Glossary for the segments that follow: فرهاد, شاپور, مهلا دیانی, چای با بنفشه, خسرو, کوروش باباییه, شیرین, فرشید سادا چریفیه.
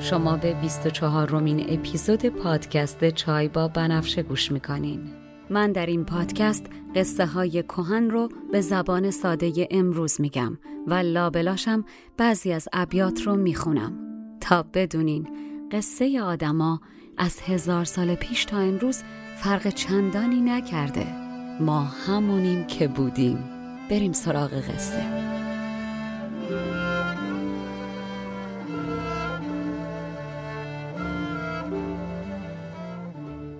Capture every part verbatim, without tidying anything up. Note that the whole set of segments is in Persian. شما به بیست و چهار رومین اپیزود پادکست چای با بنفشه گوش میکنین. من در این پادکست قصه های کهن رو به زبان ساده امروز میگم و لابلاشم بعضی از ابیات رو میخونم تا بدونین قصه آدما از هزار سال پیش تا امروز فرق چندانی نکرده. ما همونیم که بودیم. بریم سراغ قصه.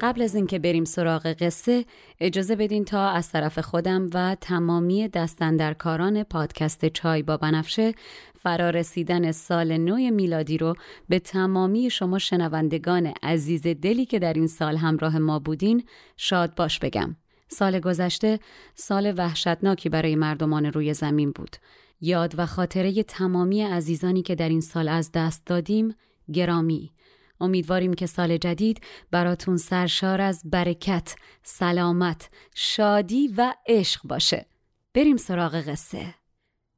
قبل از اینکه بریم سراغ قصه، اجازه بدین تا از طرف خودم و تمامی دستاندرکاران پادکست چای با بنفشه فرا رسیدن سال نو میلادی رو به تمامی شما شنوندگان عزیز دلی که در این سال همراه ما بودین شاد باش بگم. سال گذشته سال وحشتناکی برای مردمان روی زمین بود. یاد و خاطره تمامی عزیزانی که در این سال از دست دادیم گرامی. امیدواریم که سال جدید براتون سرشار از برکت، سلامت، شادی و عشق باشه. بریم سراغ قصه.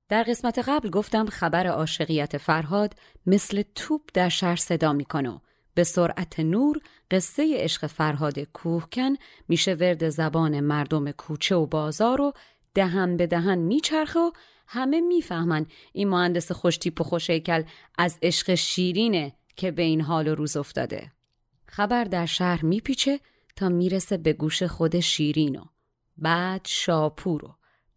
در قسمت قبل گفتم خبر عاشقیت فرهاد مثل توپ در شهر صدا میکنه. به سرعت نور قصه عشق فرهاد کوهکن میشه ورد زبان مردم کوچه و بازار و دهن به دهن میچرخه و همه میفهمن این مهندس خوشتیپ و خوشیکل از عشق شیرینه که به این حال و روز افتاده. خبر در شهر میپیچه تا میرسه به گوش خود شیرینو، بعد شاپورو،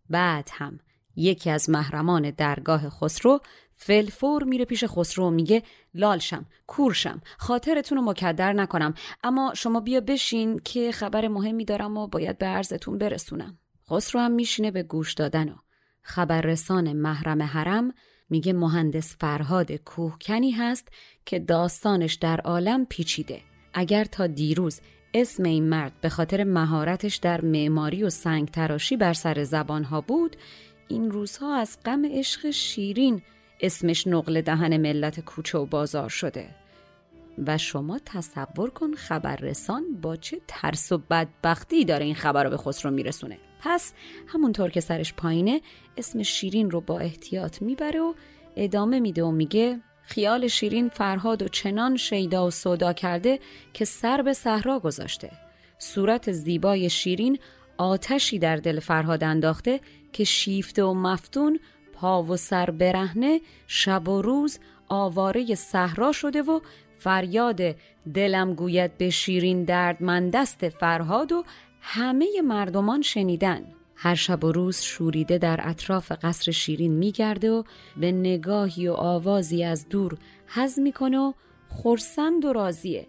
بعد هم یکی از محرمان درگاه خسرو فلفور میره پیش خسرو میگه لالشم، کورشم، خاطرتون رو مکدر نکنم، اما شما بیا بشین که خبر مهمی دارم و باید به عرضتون برسونم. خسرو هم میشینه به گوش دادن و خبررسان محرم حرم میگه مهندس فرهاد کوهکنی هست که داستانش در عالم پیچیده. اگر تا دیروز اسم این مرد به خاطر مهارتش در معماری و سنگ تراشی بر سر زبانها بود، این روزها از غم عشق شیرین اسمش نقل دهن ملت کوچه و بازار شده. و شما تصور کن خبررسان با چه ترس و بدبختی داره این خبر رو به خسرو میرسونه. پس همونطور که سرش پایینه اسم شیرین رو با احتیاط میبره و ادامه میده و میگه خیال شیرین فرهاد و چنان شیدا و سودا کرده که سر به صحرا گذاشته. صورت زیبای شیرین آتشی در دل فرهاد انداخته که شیفته و مفتون، پا و سر برهنه، شب و روز آواره صحرا شده و فریاد دلم گوید به شیرین دردمندست فرهاد و همه مردمان شنیدن. هر شب و روز شوریده در اطراف قصر شیرین میگرده و به نگاهی و آوازی از دور حظ میکنه و خرسند و راضیه،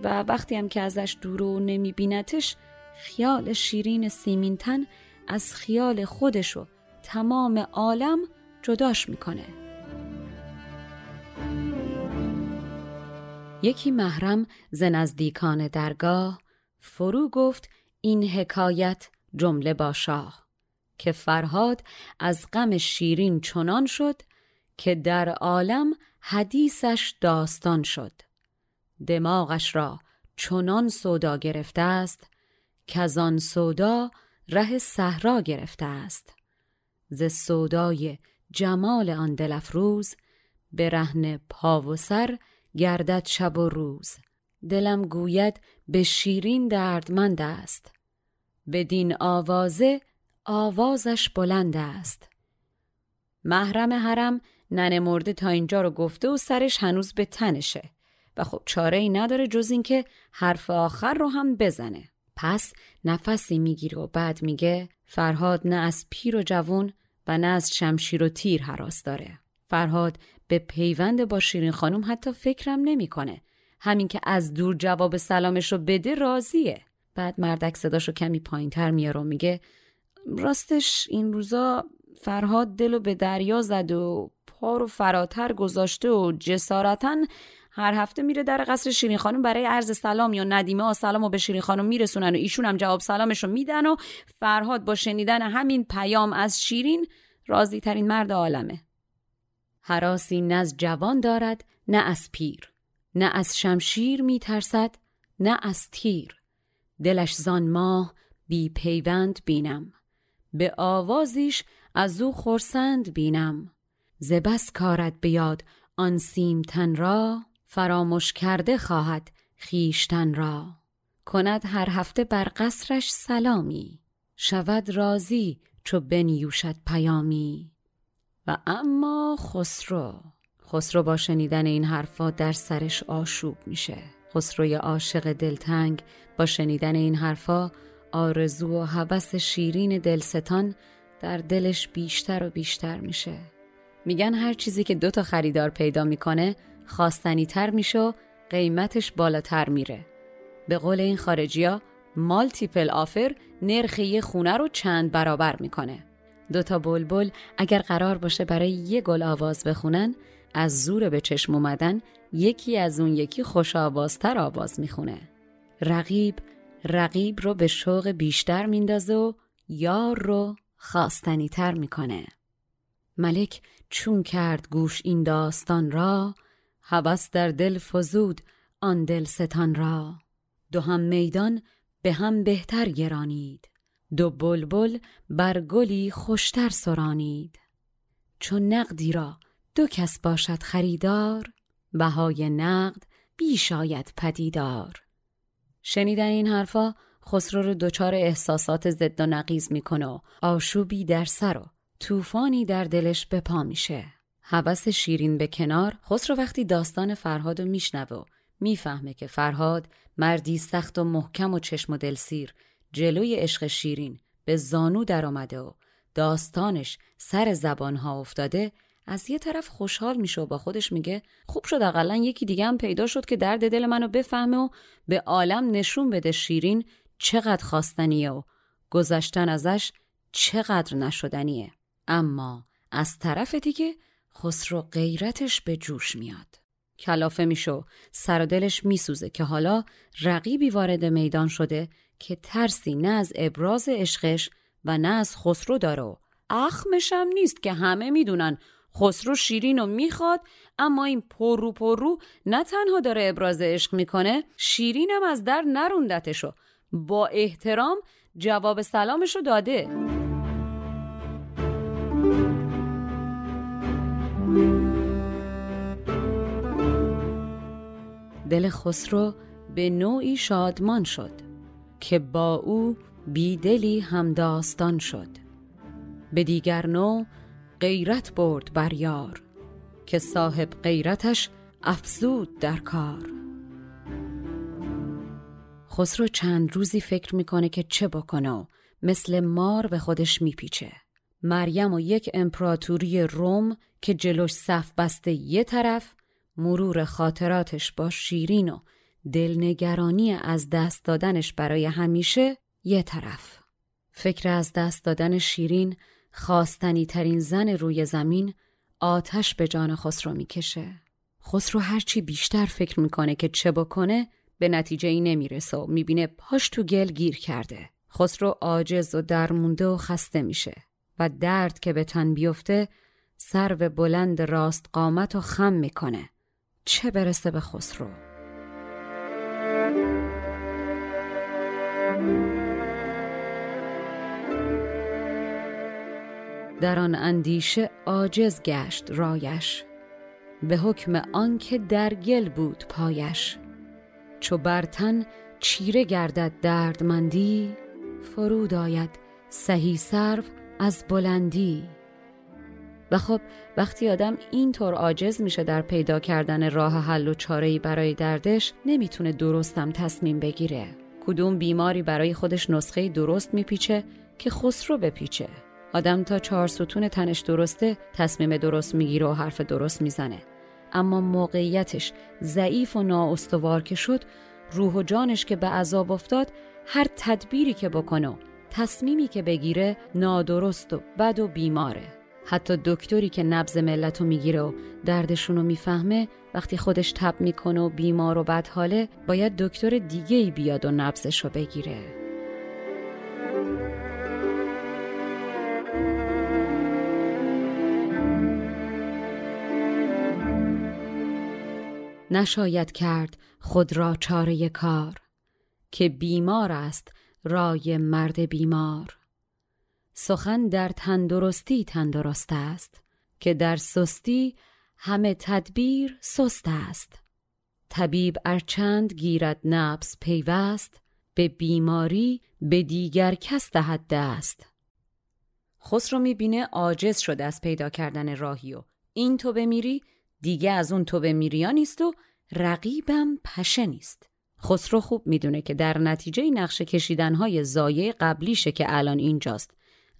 و وقتی هم که ازش دور و نمیبینتش خیال شیرین سیمینتن از خیال خودشو تمام عالم جداش میکنه. یکی محرم ز نزدیکان درگاه فرو گفت این حکایت جمله با شاه، که فرهاد از غم شیرین چنان شد که در عالم حدیثش داستان شد. دماغش را چنان سودا گرفته است که از آن سودا ره صحرا گرفته است. ز سودای جمال آن دل افروز برهنه پا و سر گردد شب و روز. دلم گوید به شیرین دردمند است، بدین آوازه آوازش بلند است. محرم حرم ننه مرده تا اینجا رو گفته و سرش هنوز به تنشه و خب چاره ای نداره جز این که حرف آخر رو هم بزنه. پس نفسی میگیره و بعد میگه فرهاد نه از پیر و جوون و نه از شمشیر و تیر هراس داره. فرهاد به پیوند با شیرین خانم حتی فکرم نمیکنه. همین که از دور جواب سلامش رو بده راضیه. بعد مردک صداشو کمی پایینتر میاره و میگه راستش این روزا فرهاد دلو به دریا زد و پا رو فراتر گذاشته و جسارتن هر هفته میره در قصر شیرین خانم برای عرض سلام یا ندیمه ها سلامو به شیرین خانم میرسونن و ایشون هم جواب سلامشو میدن و فرهاد با شنیدن همین پیام از شیرین راضی ترین مرد عالمه. هراسی نه از جوان دارد نه از پیر، نه از شمشیر میترسد نه از تیر. دلش زان ماه بی پیوند بینم، به آوازیش از او خرسند بینم. ز بس کارد بیاد آن سیم تن را، فراموش کرده خواهد خیشتن را. کند هر هفته بر قصرش سلامی، شود راضی چو بنیوشد پیامی. و اما خسرو خسرو با شنیدن این حرفا در سرش آشوب میشه. خسروی عاشق دلتنگ با شنیدن این حرفا آرزو و هوس شیرین دلستان در دلش بیشتر و بیشتر میشه. میگن هر چیزی که دوتا خریدار پیدا میکنه خواستنی تر میشه و قیمتش بالاتر میره. به قول این خارجیا مالتیپل آفر نرخ یه خونه رو چند برابر میکنه. دوتا بلبل اگر قرار باشه برای یه گل آواز بخونن، از زور به چشم اومدن یکی از اون یکی خوش آوازتر آواز میخونه. رقیب رقیب رو به شوق بیشتر میندازه و یار رو خواستنی تر میکنه. ملک چون کرد گوش این داستان را، هوس در دل فزود آن دل ستان را. دو هم میدان به هم بهتر گرانید، دو بلبل بر گلی خوشتر سرانید. چون نقدی را دو کس باشد خریدار، بهای نقد بیش آید پدیدار. شنیدن این حرفا خسرو رو دچار احساسات ضد و نقیض میکنه و آشوبی در سر و طوفانی در دلش به پا میشه. هوس شیرین به کنار، خسرو وقتی داستان فرهاد رو میشنوه و میفهمه که فرهاد مردی سخت و محکم و چشم و دلسیر جلوی عشق شیرین به زانو در آمده و داستانش سر زبانها افتاده، از یه طرف خوشحال میشه و با خودش میگه خوب شد حداقل یکی دیگه هم پیدا شد که درد دل منو بفهمه و به عالم نشون بده شیرین چقدر خواستنیه و گذشتن ازش چقدر نشدنیه. اما از طرف دیگه خسرو غیرتش به جوش میاد، کلافه میشه و سر و دلش میسوزه که حالا رقیبی وارد میدان شده که ترسی نه از ابراز عشقش و نه از خسرو داره و اخمش هم نیست که همه میدونن خسرو شیرینو میخواد، اما این پرو پرو نه تنها داره ابراز عشق میکنه، شیرینم از در نروندتشو با احترام جواب سلامشو داده. دل خسرو به نوعی شادمان شد که با او بیدلی همداستان شد. به دیگر نوع غیرت برد بر یار، که صاحب غیرتش افزود در کار. خسرو چند روزی فکر میکنه که چه بکنه، مثل مار به خودش میپیچه. مریم و یک امپراتوری روم که جلوش صف بسته یه طرف، مرور خاطراتش با شیرین و دلنگرانی از دست دادنش برای همیشه، یه طرف فکر از دست دادن شیرین، خواستنی ترین زن روی زمین، آتش به جان خسرو میکشه. خسرو هرچی بیشتر فکر میکنه که چه بکنه به نتیجه ای نمیرسه و میبینه پاش تو گل گیر کرده. خسرو عاجز و درمونده و خسته میشه و درد که به تن بیفته سر به بلند راست قامت و خم میکنه، چه برسه به خسرو. در آن اندیشه عاجز گشت رایش، به حکم آن که در گل بود پایش. چو بر تن چیره گردد دردمندی، فرود آید سهی سرو از بلندی. و خب وقتی آدم اینطور عاجز میشه در پیدا کردن راه حل و چاره‌ای برای دردش، نمیتونه درستم تصمیم بگیره. کدوم بیماری برای خودش نسخه درست میپیچه که خسرو بپیچه؟ آدم تا چهار ستون تنش درسته، تصمیم درست میگیره و حرف درست میزنه، اما موقعیتش ضعیف و نااستوار که شد، روح و جانش که به عذاب افتاد، هر تدبیری که بکنه، تصمیمی که بگیره نادرست و بد و بیماره. حتی دکتری که نبض ملت رو میگیره و دردشون رو میفهمه، وقتی خودش تب میکنه و بیمار و بدحاله، باید دکتر دیگه‌ای بیاد و نبضش رو بگیره. نشاید کرد خود را چاره کار، که بیمار است رای مرد بیمار. سخن در تندرستی تندرست است، که در سستی همه تدبیر سست است. طبیب ارچند گیرد نبض پیوست، به بیماری به دیگر کس دهد دست. خسرو میبینه عاجز شده از پیدا کردن راهی و این تو بمیری دیگه از اون تو بمیری ها نیست و رقیبم پشه نیست. خسرو خوب میدونه که در نتیجه نقشه کشیدنهای زایه قبلیشه که الان اینجاست،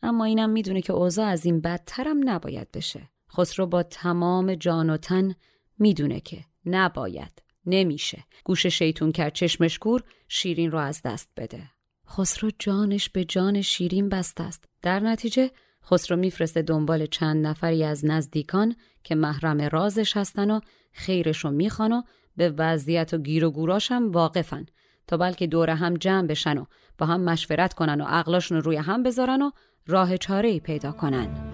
اما اینم میدونه که اوضاع از این بدترم نباید بشه. خسرو با تمام جان و تن میدونه که نباید، نمیشه. گوش شیطون کرد چشمش کور، شیرین رو از دست بده. خسرو جانش به جان شیرین بسته است. در نتیجه خسرو میفرسته دنبال چند نفری از نزدیکان که محرم رازش هستن و خیرشو میخوان و به وضعیت و گیر و گوراش هم واقفن، تا بلکه دوره هم جمع بشن و با هم مشورت کنن و عقلاشون رو روی هم بذارن و راه چاره‌ای پیدا کنن.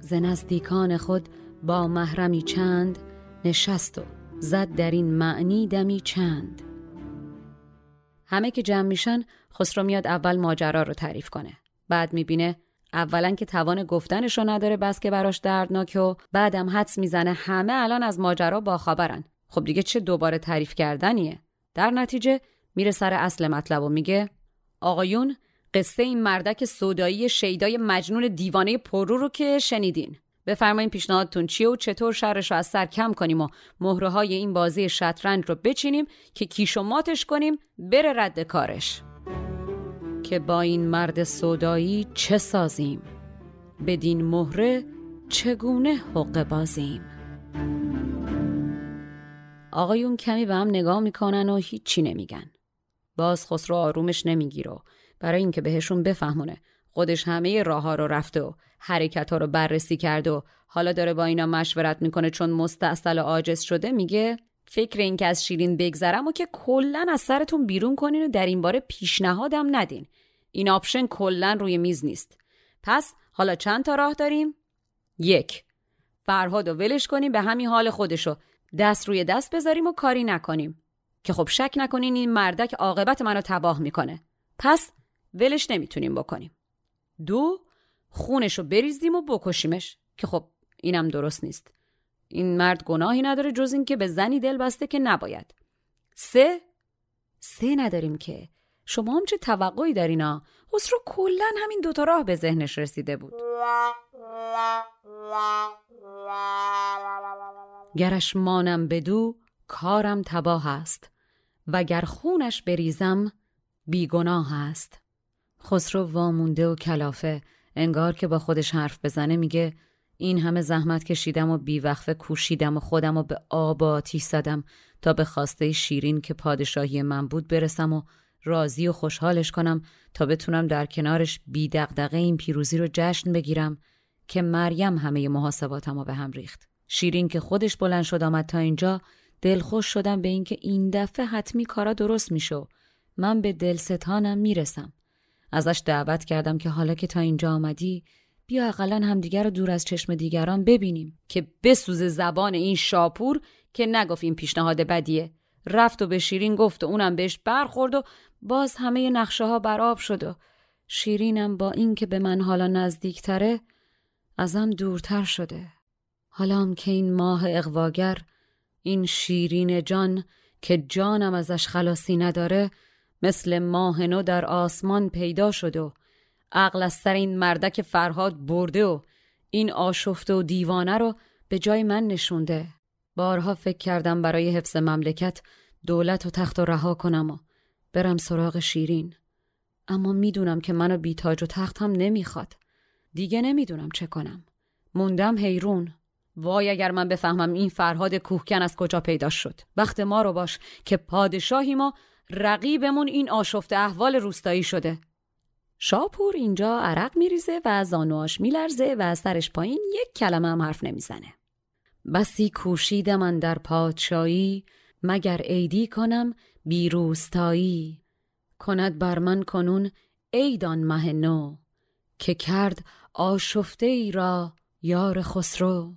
ز نزدیکان خود با محرمی چند، نشست و زد در این معنی دمی چند. همه که جمع میشن، خسرو میاد اول ماجرا رو تعریف کنه. بعد میبینه اولا که توان گفتنشو نداره، بس که براش دردناکه، و بعدم حدس میزنه همه الان از ماجرا باخبرن. خب دیگه چه دوباره تعریف کردنیه؟ در نتیجه میره سر اصل مطلب و میگه آقایون، قصه این مردک سودایی شیدای مجنون دیوانه پررو رو که شنیدین، بفرمایین پیشنهادتون چیه و چطور شرش رو از سر کم کنیم و مهره های این بازی شطرنج رو بچینیم که کیش و ماتش کنیم بره رد کارش. که با این مرد سودایی چه سازیم، بدین مهره چگونه حقه بازیم. آقایون کمی به هم نگاه میکنن و هیچی نمیگن. باز خسرو آرومش نمیگیره، برای اینکه بهشون بفهمونه خودش همه راه ها رو رفته و حرکت ها رو بررسی کرده و حالا داره با اینا مشورت میکنه، چون مستاصل عاجز شده میگه فکر این که از شیرین بگذرم و که کلن از سرتون بیرون کنین و در این باره پیشنهادم ندین. این آپشن کلن روی میز نیست. پس حالا چند تا راه داریم؟ یک، فرهاد و ولش کنیم به همین حال خودشو، دست روی دست بذاریم و کاری نکنیم، که خب شک نکنین این مردک عاقبت منو تباه میکنه، پس ولش نمیتونیم بکنیم. دو، خونشو بریزیم و بکشیمش، که خب اینم درست نیست. این مرد گناهی نداره جز این که به زنی دل بسته که نباید. سه سه نداریم که. شما هم چه توقعی دارین ها؟ خسرو کلن همین دوتا راه به ذهنش رسیده بود. گرش مانم بدو کارم تباه است، وگر خونش بریزم بیگناه است. خسرو وامونده و کلافه، انگار که با خودش حرف بزنه میگه این همه زحمت کشیدم و بیوقفه کوشیدم و خودم و به آب آتیش زدم تا به خواسته شیرین که پادشاهی من بود برسم و راضی و خوشحالش کنم تا بتونم در کنارش بی دغدغه این پیروزی رو جشن بگیرم که مریم همه محاسباتم رو به هم ریخت. شیرین که خودش بلند شد آمد تا اینجا، دلخوش شدم به اینکه این دفعه حتمی کارا درست میشه، من به دلستانم میرسم. ازش دعوت کردم که حالا که تا اینجا آمدی بیا اقلن همدیگر رو دور از چشم دیگران ببینیم که بسوزه زبان این شاپور که نگفت این پیشنهاد بدیه. رفت و به شیرین گفت و اونم بهش برخورد و باز همه نقشه ها بر آب شد و شیرینم با این که به من حالا نزدیک تره ازم دورتر شده. حالا هم که این ماه اغواگر، این شیرین جان که جانم ازش خلاصی نداره، مثل ماه نو در آسمان پیدا شد و عقل از سر این مردک فرهاد برده و این آشفته و دیوانه رو به جای من نشونده. بارها فکر کردم برای حفظ مملکت دولت و تخت و رها کنم و برم سراغ شیرین، اما میدونم که منو بی تاج و تخت هم نمیخواد. دیگه نمیدونم چه کنم، موندم حیرون. وای اگر من بفهمم این فرهاد کوهکن از کجا پیدا شد. وقت ما رو باش که پادشاهی ما رقیبمون این آشفته احوال روستایی شده. شاپور اینجا عرق میریزه و زانواش میلرزه و از سرش پایین یک کلمه هم حرف نمیزنه. بسی کوشیدم من در پادشاهی، مگر عیدی کنم بی روستایی. کند بر من کنون عیدان مه نو، که کرد آشفته ای را یار خسرو.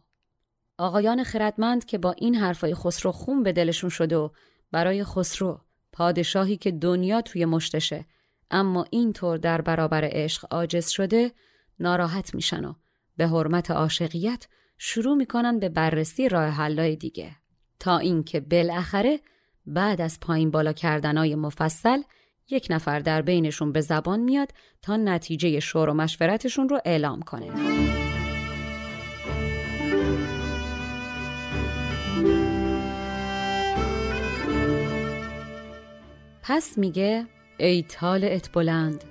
آقایان خردمند که با این حرفای خسرو خون به دلشون شد و برای خسرو، پادشاهی که دنیا توی مشتشه اما اینطور در برابر عشق عاجز شده، ناراحت میشن و به حرمت عاشقیت شروع میکنن به بررسی راه حل‌های دیگه، تا اینکه بالاخره بعد از پایین بالا کردنای مفصل یک نفر در بینشون به زبان میاد تا نتیجه شور و مشورتشون رو اعلام کنه. پس میگه ای طالعت بلند،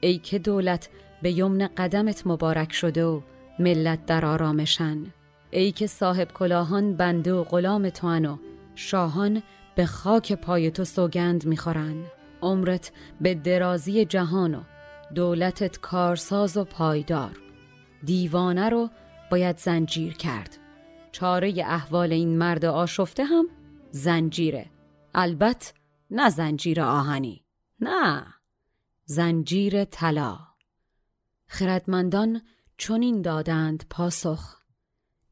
ای که دولت به یمن قدمت مبارک شده و ملت در آرامشن، ای که صاحب کلاهان بنده و غلام توان و شاهان به خاک پای تو سوگند میخورن. عمرت به درازی جهان و دولتت کارساز و پایدار، دیوانه رو باید زنجیر کرد. چاره احوال این مرد آشفته هم زنجیره، البته نه زنجیر آهنی، نه زنجیر طلا. خردمندان چنین دادند پاسخ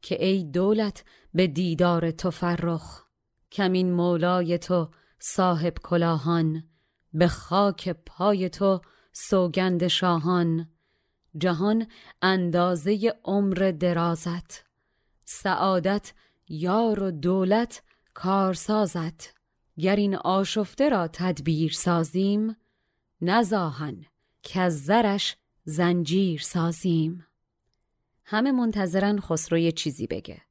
که ای دولت به دیدار تو فرخ، کمین مولای تو صاحب کلاهان، به خاک پای تو سوگند شاهان. جهان اندازه عمر درازت، سعادت یار و دولت کارسازت. گر این آشفته را تدبیر سازیم، نزاهن که از زرش زنجیر سازیم. همه منتظرن خسرو یه چیزی بگه.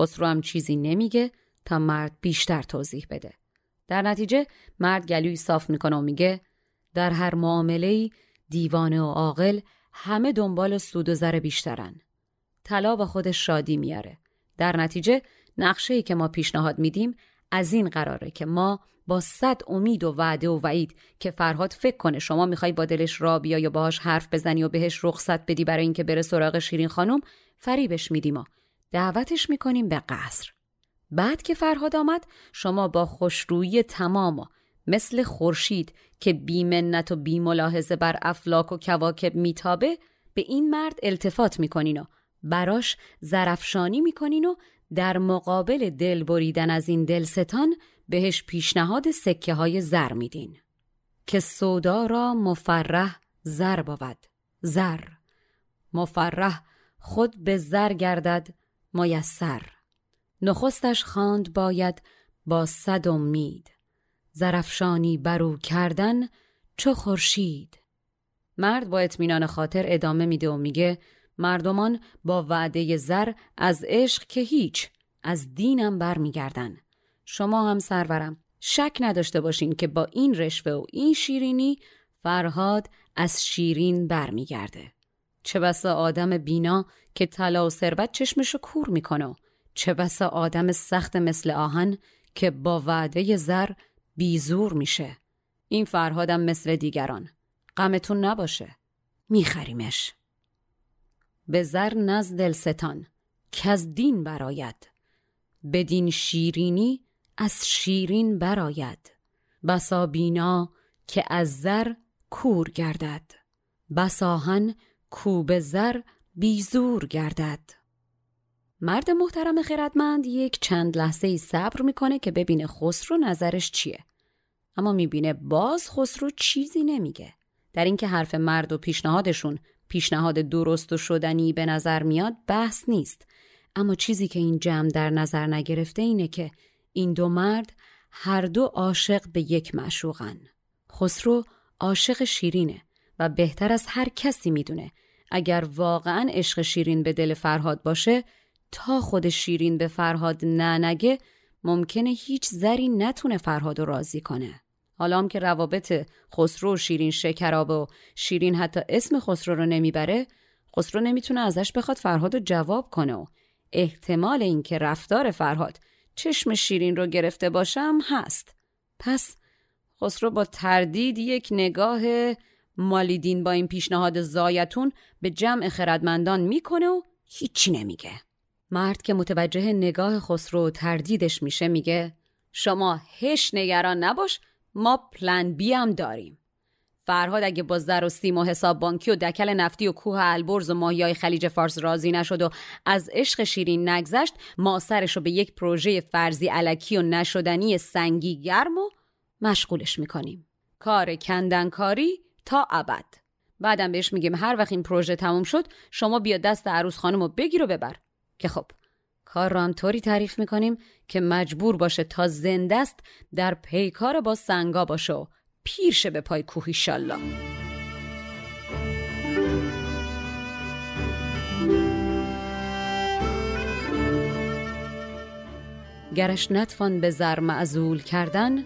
خسرو هم چیزی نمیگه تا مرد بیشتر توضیح بده. در نتیجه مرد گلوی صاف میکنه و میگه در هر معامله‌ای دیوانه و عاقل همه دنبال سود و زر بیشترن. طلا با خودش شادی میاره. در نتیجه نقشه‌ای که ما پیشنهاد میدیم از این قراره که ما با صد امید و وعده و وعید که فرهاد فکر کنه شما میخوای با دلش را بیای و باهاش حرف بزنی و بهش رخصت بدی برای اینکه بره سراغ شیرین خانم، فریبش میدیم و دعوتش میکنیم به قصر. بعد که فرهاد آمد شما با خوشرویی تمام و مثل خورشید که بی‌منت و بی‌ملاحظه بر افلاک و کواکب میتابه به این مرد التفات میکنین و براش ظرفشانی میکنین و در مقابل دل بریدن از این دلستان بهش پیشنهاد سکه های زر میدین که سودا را مفرح زر بود. زر مفرح خود به زر گردد میسر. نخستش خواند باید با صد امید، زرفشانی برو کردن چو خورشید. مرد با اطمینان خاطر ادامه میده و میگه مردمان با وعده زر از عشق که هیچ، از دینم بر میگردن. شما هم سرورم شک نداشته باشین که با این رشوه و این شیرینی فرهاد از شیرین بر میگرده. چه بسا آدم بینا که طلا و ثروت چشمشو کور میکنه و چه بسا آدم سخت مثل آهن که با وعده زر بیزور میشه. این فرهادم مثل دیگران. غمتون نباشه. میخریمش. به زر نزد دلستان که از دین براید، بدین شیرینی از شیرین براید. بسا بینا که از زر کور گردد، بسا آهن کو به زر بیزور گردد. مرد محترم خردمند یک چند لحظه صبر میکنه که ببینه خسرو نظرش چیه، اما میبینه باز خسرو چیزی نمیگه. در اینکه حرف مرد و پیشنهادشون پیشنهاد درست و شدنی به نظر میاد بحث نیست، اما چیزی که این جمع در نظر نگرفته اینه که این دو مرد هر دو عاشق به یک معشوقن. خسرو عاشق شیرینه و بهتر از هر کسی میدونه اگر واقعا عشق شیرین به دل فرهاد باشه، تا خود شیرین به فرهاد نه نگه ممکنه هیچ زری نتونه فرهاد رو راضی کنه. حالا هم که روابط خسرو و شیرین شکرابه و شیرین حتی اسم خسرو رو نمیبره، خسرو نمیتونه ازش بخواد فرهاد رو جواب کنه و احتمال این که رفتار فرهاد چشم شیرین رو گرفته باشم هست. پس خسرو با تردید یک نگاه مالیدین با این پیشنهاد زایتون به جمع خردمندان میکنه و هیچی نمیگه. مرد که متوجه نگاه خسرو و تردیدش میشه میگه شما هیچ نگران نباش، ما پلن بی هم داریم. فرهاد اگه با زر و سیم و حساب بانکی و دکل نفتی و کوه البرز و ماهیای خلیج فارس راضی نشد و از عشق شیرین نگذشت، ما سرشو به یک پروژه فرضی الکی و نشدنی سنگی گرم و مشغولش میکنیم. کار کندنکاری تا ابد. بعدم بهش میگیم هر وقت این پروژه تموم شد شما بیا دست عروس خانم رو بگیر و ببر. که خب کار را هم طوری تعریف میکنیم که مجبور باشه تا زنده است در پیکار با سنگا باشه و پیرشه به پای کوه ایشالله. گرش نتوان به زر معزول کردن،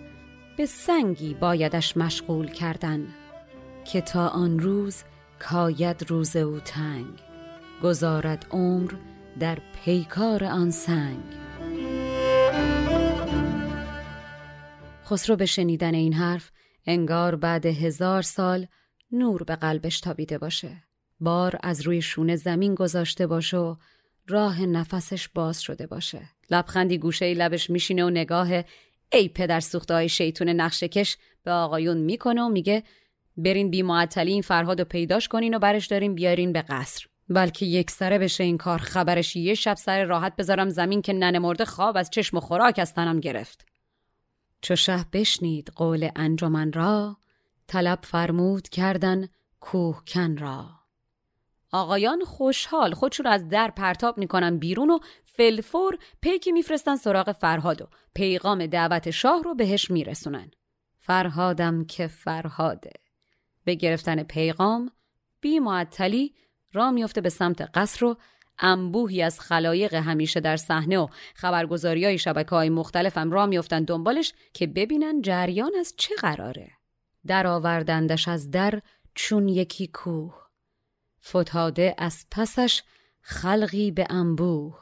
به سنگی بایدش مشغول کردن. که تا آن روز کاید روز او تنگ، گذارد عمر در پیکار آن سنگ. خسرو به شنیدن این حرف انگار بعد هزار سال نور به قلبش تابیده باشه، بار از روی شونه زمین گذاشته باشه و راه نفسش باز شده باشه. لبخندی گوشه لبش میشینه و نگاه ای پدر سوخته‌های شیطون نقشه‌کش به آقایون میکنه و میگه برین بی معطلی این فرهاد رو پیداش کنین و برش دارین بیارین به قصر. بلکه یک سره بشه این کار، خبرش یه شب سر راحت بذارم زمین که ننه مرده خواب از چشم و خوراک از تنم گرفت. چو شه بشنید قول انجمن را، طلب فرمود کردن کوهکن را. آقایان خوشحال خودشون از در پرتاب میکنن بیرون و فلفور پیکی میفرستن سراغ فرهاد و پیغام دعوت شاه رو بهش میرسونن. فرهادم که فرهاده. به گرفتن پیغام بی معطلی راه میفته به سمت قصر و انبوهی از خلایق همیشه در صحنه و خبرگزاری‌های شبکه‌های مختلف هم راه میافتن دنبالش که ببینن جریان از چه قراره. در آوردندش از در چون یکی کوه، فتاده از پسش خلقی به انبوه.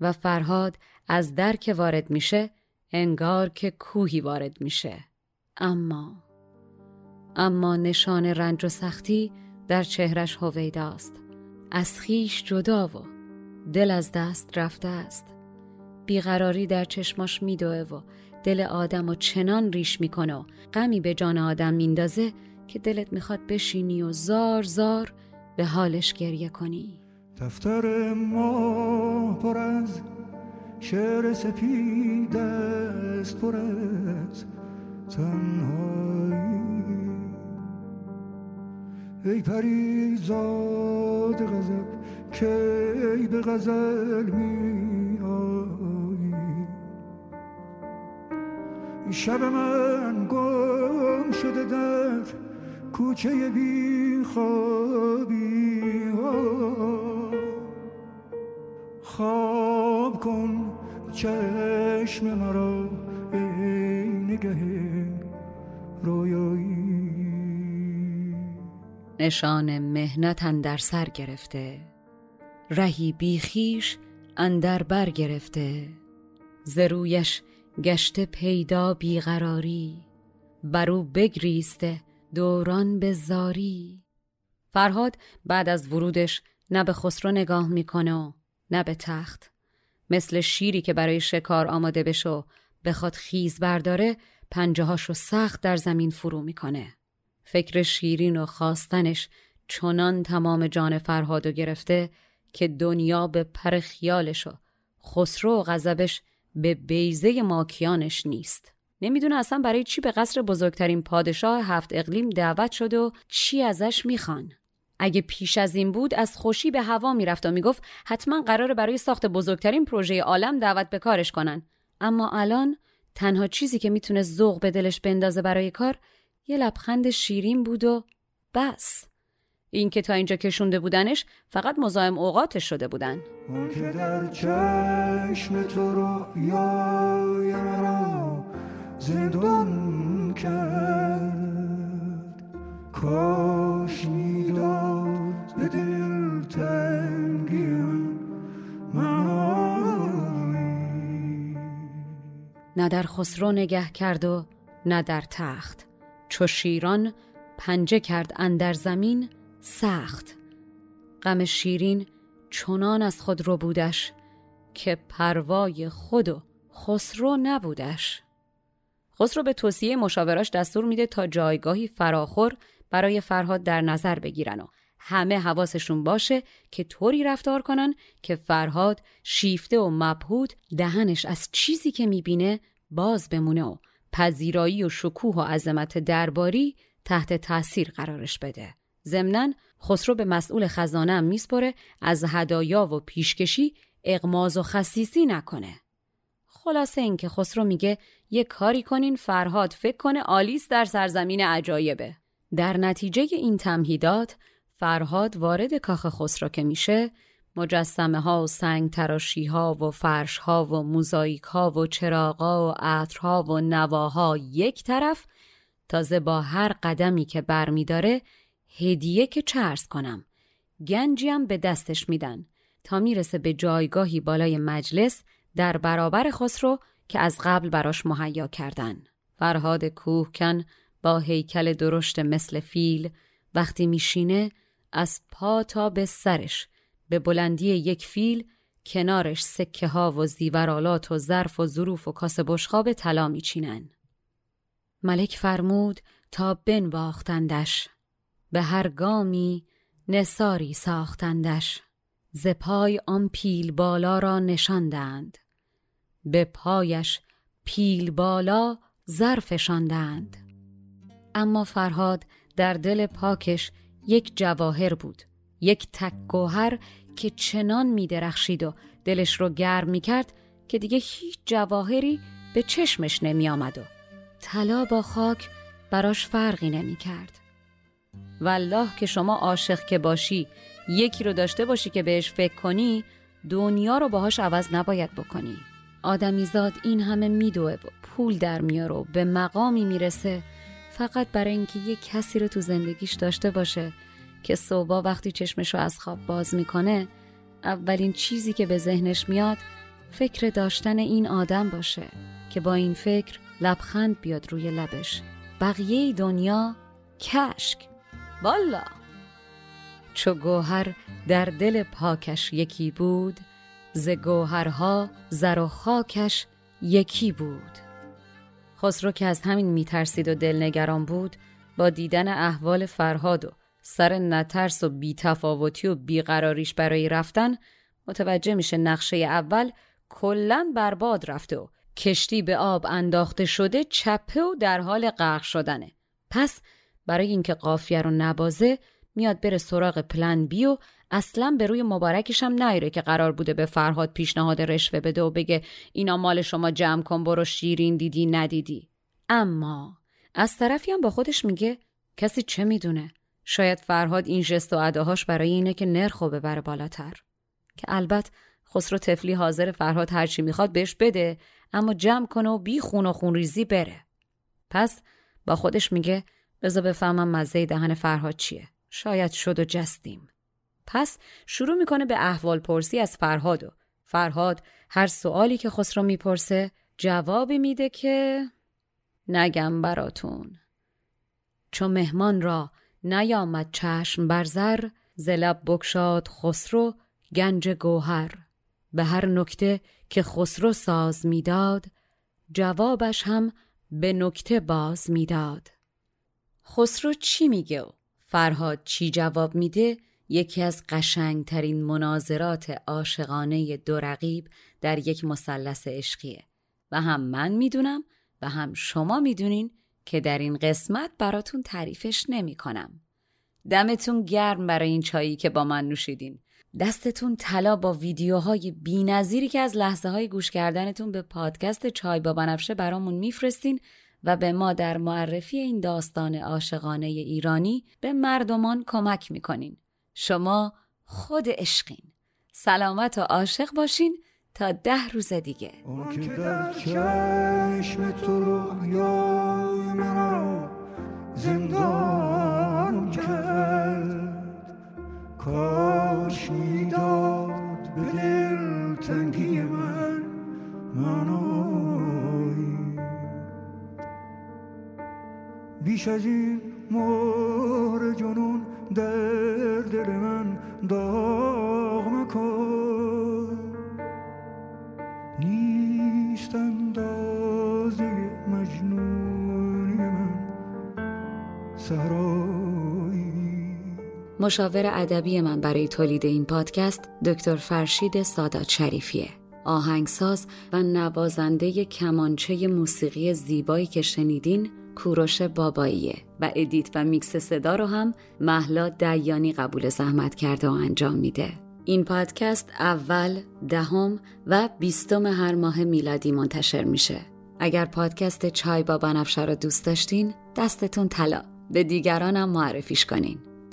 و فرهاد از در که وارد میشه انگار که کوهی وارد میشه، اما اما نشان رنج و سختی در چهرش هویداست. از خیش جدا و دل از دست رفته است. بیقراری در چشماش میدوه و دل آدم و چنان ریش میکنه و غمی به جان آدم میندازه که دلت میخواد بشینی و زار زار به حالش گریه کنی. دفتر ما پر از شعر سپید است، پر از تنهایی. ای پری زاد غزل که ای به غزل می آیی، شب من گم شده در کوچه بی خوابی ها. خواب کن چشم مرا ای نگه رویایی. نشان مهنت اندر سر گرفته، رهی بیخیش اندر بر گرفته. زرویش گشته پیدا بیقراری، برو بگریسته دوران به زاری. فرهاد بعد از ورودش نه به خسرو نگاه میکنه و نه به تخت. مثل شیری که برای شکار آماده بشه و بخواد خیز برداره، پنجه‌هاشو سخت در زمین فرو میکنه. فکر شیرین و خواستنش چنان تمام جان فرهادو گرفته که دنیا به پر خیالش و خسرو و غضبش به بیضه ماکیانش نیست. نمیدونه اصلا برای چی به قصر بزرگترین پادشاه هفت اقلیم دعوت شد و چی ازش میخوان. اگه پیش از این بود از خوشی به هوا میرفت و میگفت حتما قراره برای ساخت بزرگترین پروژه عالم دعوت به کارش کنن. اما الان تنها چیزی که میتونه ذوق به دلش بندازه برای کار یه لبخند شیرین بود و بس. این که تا اینجا کشونده بودنش فقط مزاحم اوقاتش شده بودن. اون که در چشم تو رویای مرا زندان کرد، کاش میداد به دل تنگی من. نه در خسرو نگه کرد و نه در تخت، چو شیران پنجه کرد اندر زمین سخت. غم شیرین چنان از خود رو بودش که پروای خود و خسرو نبودش. خسرو به توصیه مشاوراش دستور میده تا جایگاهی فراخور برای فرهاد در نظر بگیرن و همه حواسشون باشه که طوری رفتار کنن که فرهاد شیفته و مبهوت دهنش از چیزی که میبینه باز بمونه و پذیرایی و شکوه و عظمت درباری تحت تاثیر قرارش بده. ضمناً خسرو به مسئول خزانه هم میسپره از هدایا و پیشکشی اغماز و خسیسی نکنه. خلاصه این که خسرو میگه یه کاری کنین فرهاد فکر کنه آلیس در سرزمین عجایبه. در نتیجه این تمهیدات فرهاد وارد کاخ خسرو که میشه، مجسمه ها و سنگ تراشی ها و فرش ها و موزاییک ها و چراغ ها و عطرها و نواها یک طرف، تازه با هر قدمی که برمی داره هدیه که چه عرض کنم، گنجی هم به دستش میدن تا میرسه به جایگاهی بالای مجلس در برابر خسرو که از قبل براش مهیا کردن. فرهاد کوهکن با هیکل درشت مثل فیل وقتی میشینه از پا تا به سرش به بلندی یک فیل، کنارش سکه ها و زیورالات و ظرف و ظروف و کاسه بشقاب طلا میچینن. ملک فرمود تا بنواختندش، به هر گامی نثاری ساختندش. ز پای آن پیل بالا را نشاندند، به پایش پیل بالا ظرفشاندند. اما فرهاد در دل پاکش یک جواهر بود، یک تک گوهر که چنان می درخشید و دلش رو گرم می کرد که دیگه هیچ جواهری به چشمش نمی آمد و طلا با خاک براش فرقی نمی کرد. والله که شما عاشق که باشی، یکی رو داشته باشی که بهش فکر کنی، دنیا رو باهاش عوض نباید بکنی. آدمیزاد این همه میدوه و پول در میاره و به مقامی میرسه فقط برای اینکه یک کسی رو تو زندگیش داشته باشه که صبح وقتی چشمش رو از خواب باز میکنه اولین چیزی که به ذهنش میاد فکر داشتن این آدم باشه که با این فکر لبخند بیاد روی لبش. بقیه دنیا کشک والا. چو گوهر در دل پاکش یکی بود، ز گوهرها زر و خاکش یکی بود. خسرو که از همین میترسید و دلنگران بود، با دیدن احوال فرهاد و سر نترس و بی‌تفاوتی و بیقراریش برای رفتن متوجه میشه نقشه اول کلاً برباد رفته و کشتی به آب انداخته شده چپه و در حال غرق شدنه. پس برای اینکه قافیه رو نبازه میاد بره سراغ پلن بی و اصلاً به روی مبارکش هم نیاره که قرار بوده به فرهاد پیشنهاد رشوه بده و بگه اینا مال شما جمع کن برو شیرین دیدی ندیدی. اما از طرفی هم با خودش میگه کسی چه میدونه، شاید فرهاد این ژست و اداهاش برای اینه که نرخو ببره بالاتر. که البته خسرو طفلی حاضر فرهاد هرچی میخواد بهش بده، اما جمع کنه و بی خون و خون ریزی بره. پس با خودش میگه بذار بفهمم مزه دهن فرهاد چیه، شاید شد و جستیم. پس شروع میکنه به احوال پرسی از فرهاد و فرهاد هر سوالی که خسرو میپرسه جوابی میده که نگم براتون. چون مهمان را نیامد چشم برزر، زلب بکشاد خسرو گنج گوهر. به هر نکته که خسرو ساز میداد، جوابش هم به نکته باز میداد. خسرو چی میگه و فرهاد چی جواب میده یکی از قشنگترین مناظرات عاشقانه دو رقیب در یک مثلث عشقیه و هم من میدونم و هم شما میدونین که در این قسمت براتون تعریفش نمیکنم. دمتون گرم برای این چایی که با من نوشیدین. دستتون طلا با ویدیوهای بی‌نظیری که از لحظه‌های گوش کردنتون به پادکست چای با بنفشه برامون میفرستین و به ما در معرفی این داستان عاشقانه ایرانی به مردمان کمک میکنین. شما خود عشقین. سلامت و عاشق باشین تا ده روز دیگه. اون که در چشم تو رویای مرا زندان کرد، کاش میداد به دلتنگی من منوی. بیش از این مهر جنون در دل من داغ مکن، نیست اندازه مجنونی من سهرایی. مشاور ادبی من برای تولید این پادکست دکتر فرشید سادا چریفیه، آهنگساز و نوازنده کمانچه موسیقی زیبایی که شنیدین کوروش باباییه و ادیت و میکس صدا رو هم مهلا دیانی قبول زحمت کرده و انجام میده. این پادکست اول، دهم و بیستم هر ماه میلادی منتشر میشه. اگر پادکست چای با بنفشه رو دوست داشتین، دستتون طلا، به دیگرانم معرفیش کنین.